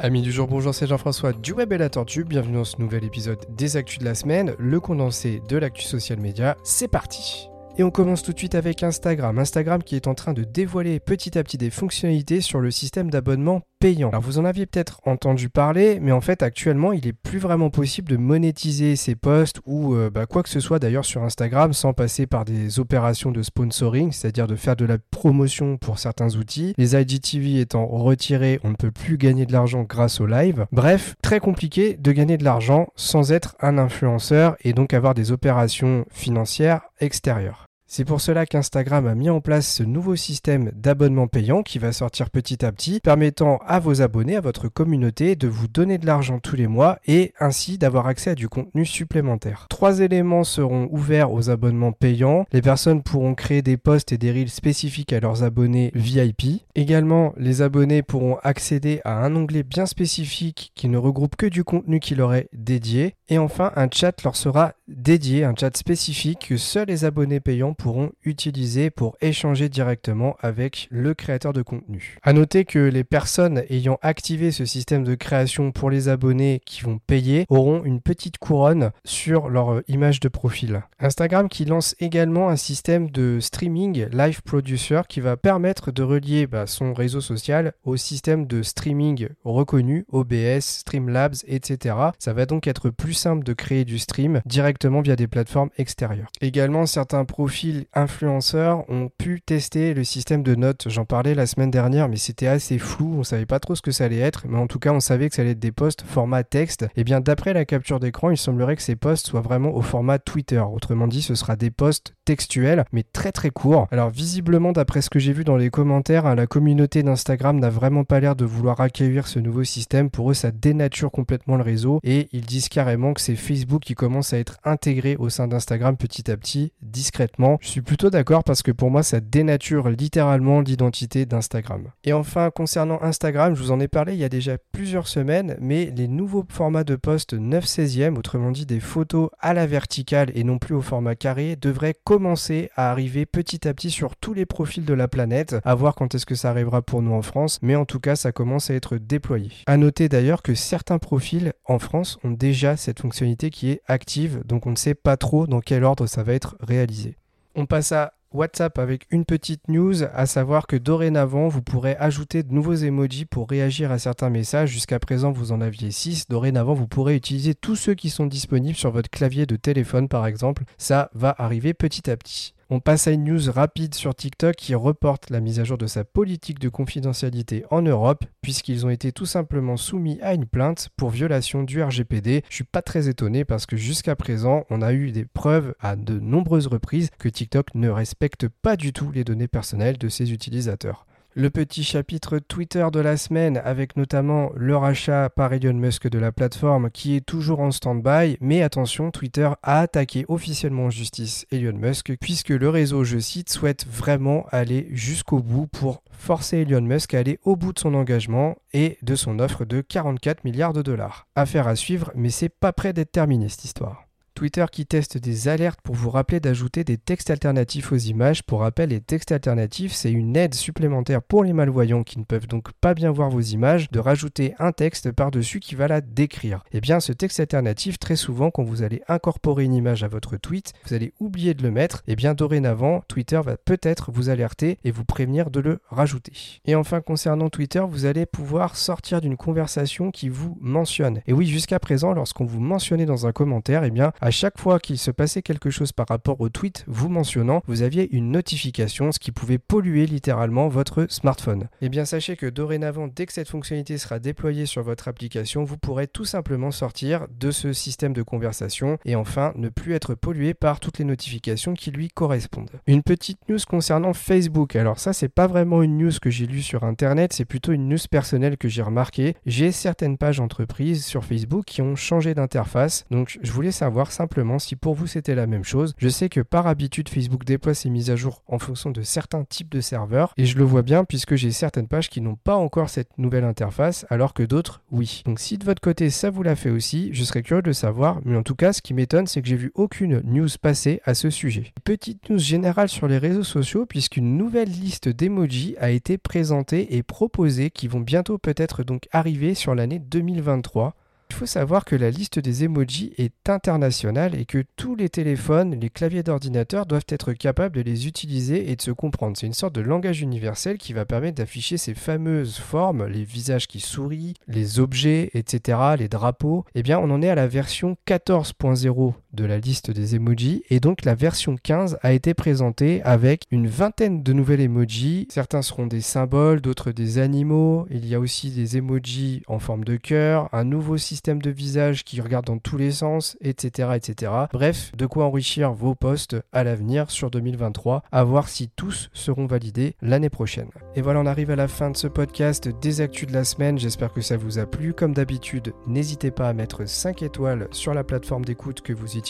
Amis du jour, bonjour, c'est Jean-François du Web et la Tortue, bienvenue dans ce nouvel épisode des Actus de la semaine, le condensé de l'actu social média, c'est parti. Et on commence tout de suite avec Instagram qui est en train de dévoiler petit à petit des fonctionnalités sur le système d'abonnement payant. Alors vous en aviez peut-être entendu parler, mais en fait actuellement il est plus vraiment possible de monétiser ses posts ou quoi que ce soit d'ailleurs sur Instagram sans passer par des opérations de sponsoring, c'est-à-dire de faire de la promotion pour certains outils. Les IGTV étant retirés, on ne peut plus gagner de l'argent grâce au live. Bref, très compliqué de gagner de l'argent sans être un influenceur et donc avoir des opérations financières extérieures. C'est pour cela qu'Instagram a mis en place ce nouveau système d'abonnement payant qui va sortir petit à petit, permettant à vos abonnés, à votre communauté, de vous donner de l'argent tous les mois et ainsi d'avoir accès à du contenu supplémentaire. 3 éléments seront ouverts aux abonnements payants. Les personnes pourront créer des posts et des reels spécifiques à leurs abonnés VIP. Également, les abonnés pourront accéder à un onglet bien spécifique qui ne regroupe que du contenu qui leur est dédié. Et enfin, un chat leur sera dédié, un chat spécifique que seuls les abonnés payants pourront utiliser pour échanger directement avec le créateur de contenu. A noter que les personnes ayant activé ce système de création pour les abonnés qui vont payer auront une petite couronne sur leur image de profil. Instagram qui lance également un système de streaming live producer qui va permettre de relier son réseau social au système de streaming reconnu, OBS, Streamlabs, etc. Ça va donc être plus simple de créer du stream directement via des plateformes extérieures. Également, certains profils influenceurs ont pu tester le système de notes. J'en parlais la semaine dernière, mais c'était assez flou, on savait pas trop ce que ça allait être, mais en tout cas on savait que ça allait être des posts format texte. Et bien d'après la capture d'écran, il semblerait que ces posts soient vraiment au format Twitter. Autrement dit, ce sera des posts textuels, mais très très courts. Alors visiblement, d'après ce que j'ai vu dans les commentaires, la communauté d'Instagram n'a vraiment pas l'air de vouloir accueillir ce nouveau système. Pour eux, ça dénature complètement le réseau et ils disent carrément que c'est Facebook qui commence à être intégré au sein d'Instagram petit à petit, discrètement. Je suis plutôt d'accord parce que pour moi ça dénature littéralement l'identité d'Instagram. Et enfin, concernant Instagram, je vous en ai parlé il y a déjà plusieurs semaines, mais les nouveaux formats de posts 9/16e, autrement dit des photos à la verticale et non plus au format carré, devraient commencer à arriver petit à petit sur tous les profils de la planète. À voir quand est-ce que ça arrivera pour nous en France, mais en tout cas ça commence à être déployé. À noter d'ailleurs que certains profils en France ont déjà cette fonctionnalité qui est active, donc on ne sait pas trop dans quel ordre ça va être réalisé. On passe à WhatsApp avec une petite news, à savoir que dorénavant, vous pourrez ajouter de nouveaux emojis pour réagir à certains messages. Jusqu'à présent, vous en aviez 6. Dorénavant, vous pourrez utiliser tous ceux qui sont disponibles sur votre clavier de téléphone, par exemple. Ça va arriver petit à petit. On passe à une news rapide sur TikTok qui reporte la mise à jour de sa politique de confidentialité en Europe, puisqu'ils ont été tout simplement soumis à une plainte pour violation du RGPD. Je suis pas très étonné parce que jusqu'à présent, on a eu des preuves à de nombreuses reprises que TikTok ne respecte pas du tout les données personnelles de ses utilisateurs. Le petit chapitre Twitter de la semaine avec notamment le rachat par Elon Musk de la plateforme qui est toujours en stand-by, mais attention, Twitter a attaqué officiellement en justice Elon Musk puisque le réseau, je cite, souhaite vraiment aller jusqu'au bout pour forcer Elon Musk à aller au bout de son engagement et de son offre de 44 milliards de dollars. Affaire à suivre, mais c'est pas près d'être terminé cette histoire. Twitter qui teste des alertes pour vous rappeler d'ajouter des textes alternatifs aux images. Pour rappel, les textes alternatifs, c'est une aide supplémentaire pour les malvoyants qui ne peuvent donc pas bien voir vos images, de rajouter un texte par-dessus qui va la décrire. Et bien, ce texte alternatif, très souvent, quand vous allez incorporer une image à votre tweet, vous allez oublier de le mettre. Et bien, dorénavant, Twitter va peut-être vous alerter et vous prévenir de le rajouter. Et enfin, concernant Twitter, vous allez pouvoir sortir d'une conversation qui vous mentionne. Et oui, jusqu'à présent, lorsqu'on vous mentionnait dans un commentaire, et bien, à chaque fois qu'il se passait quelque chose par rapport au tweet vous mentionnant, vous aviez une notification, ce qui pouvait polluer littéralement votre smartphone. Et bien sachez que dorénavant, dès que cette fonctionnalité sera déployée sur votre application, vous pourrez tout simplement sortir de ce système de conversation et enfin ne plus être pollué par toutes les notifications qui lui correspondent. Une petite news concernant Facebook. Alors ça, c'est pas vraiment une news que j'ai lue sur internet, c'est plutôt une news personnelle que j'ai remarquée. J'ai certaines pages entreprises sur Facebook qui ont changé d'interface, donc je voulais savoir simplement si pour vous c'était la même chose. Je sais que par habitude, Facebook déploie ses mises à jour en fonction de certains types de serveurs et je le vois bien puisque j'ai certaines pages qui n'ont pas encore cette nouvelle interface alors que d'autres, oui. Donc si de votre côté ça vous l'a fait aussi, je serais curieux de savoir, mais en tout cas ce qui m'étonne c'est que j'ai vu aucune news passer à ce sujet. Petite news générale sur les réseaux sociaux puisqu'une nouvelle liste d'emojis a été présentée et proposée qui vont bientôt peut-être donc arriver sur l'année 2023. Il faut savoir que la liste des emojis est internationale et que tous les téléphones, les claviers d'ordinateur doivent être capables de les utiliser et de se comprendre. C'est une sorte de langage universel qui va permettre d'afficher ces fameuses formes, les visages qui sourient, les objets, etc., les drapeaux. Eh bien, on en est à la version 14.0 de la liste des emojis et donc la version 15 a été présentée avec une vingtaine de nouvelles emojis. Certains seront des symboles, d'autres des animaux. Il y a aussi des emojis en forme de cœur, un nouveau système de visage qui regarde dans tous les sens, etc., etc. Bref, de quoi enrichir vos posts à l'avenir sur 2023, à voir si tous seront validés l'année prochaine. Et voilà, on arrive à la fin de ce podcast des actus de la semaine. J'espère que ça vous a plu. Comme d'habitude, n'hésitez pas à mettre 5 étoiles sur la plateforme d'écoute que vous utilisez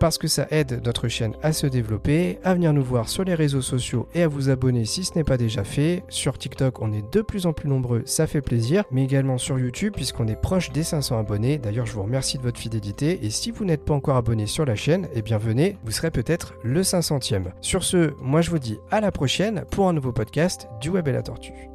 parce que ça aide notre chaîne à se développer, à venir nous voir sur les réseaux sociaux et à vous abonner si ce n'est pas déjà fait. Sur TikTok, on est de plus en plus nombreux, ça fait plaisir, mais également sur YouTube puisqu'on est proche des 500 abonnés. D'ailleurs, je vous remercie de votre fidélité et si vous n'êtes pas encore abonné sur la chaîne, eh bien venez, vous serez peut-être le 500e. Sur ce, moi je vous dis à la prochaine pour un nouveau podcast du Web et la Tortue.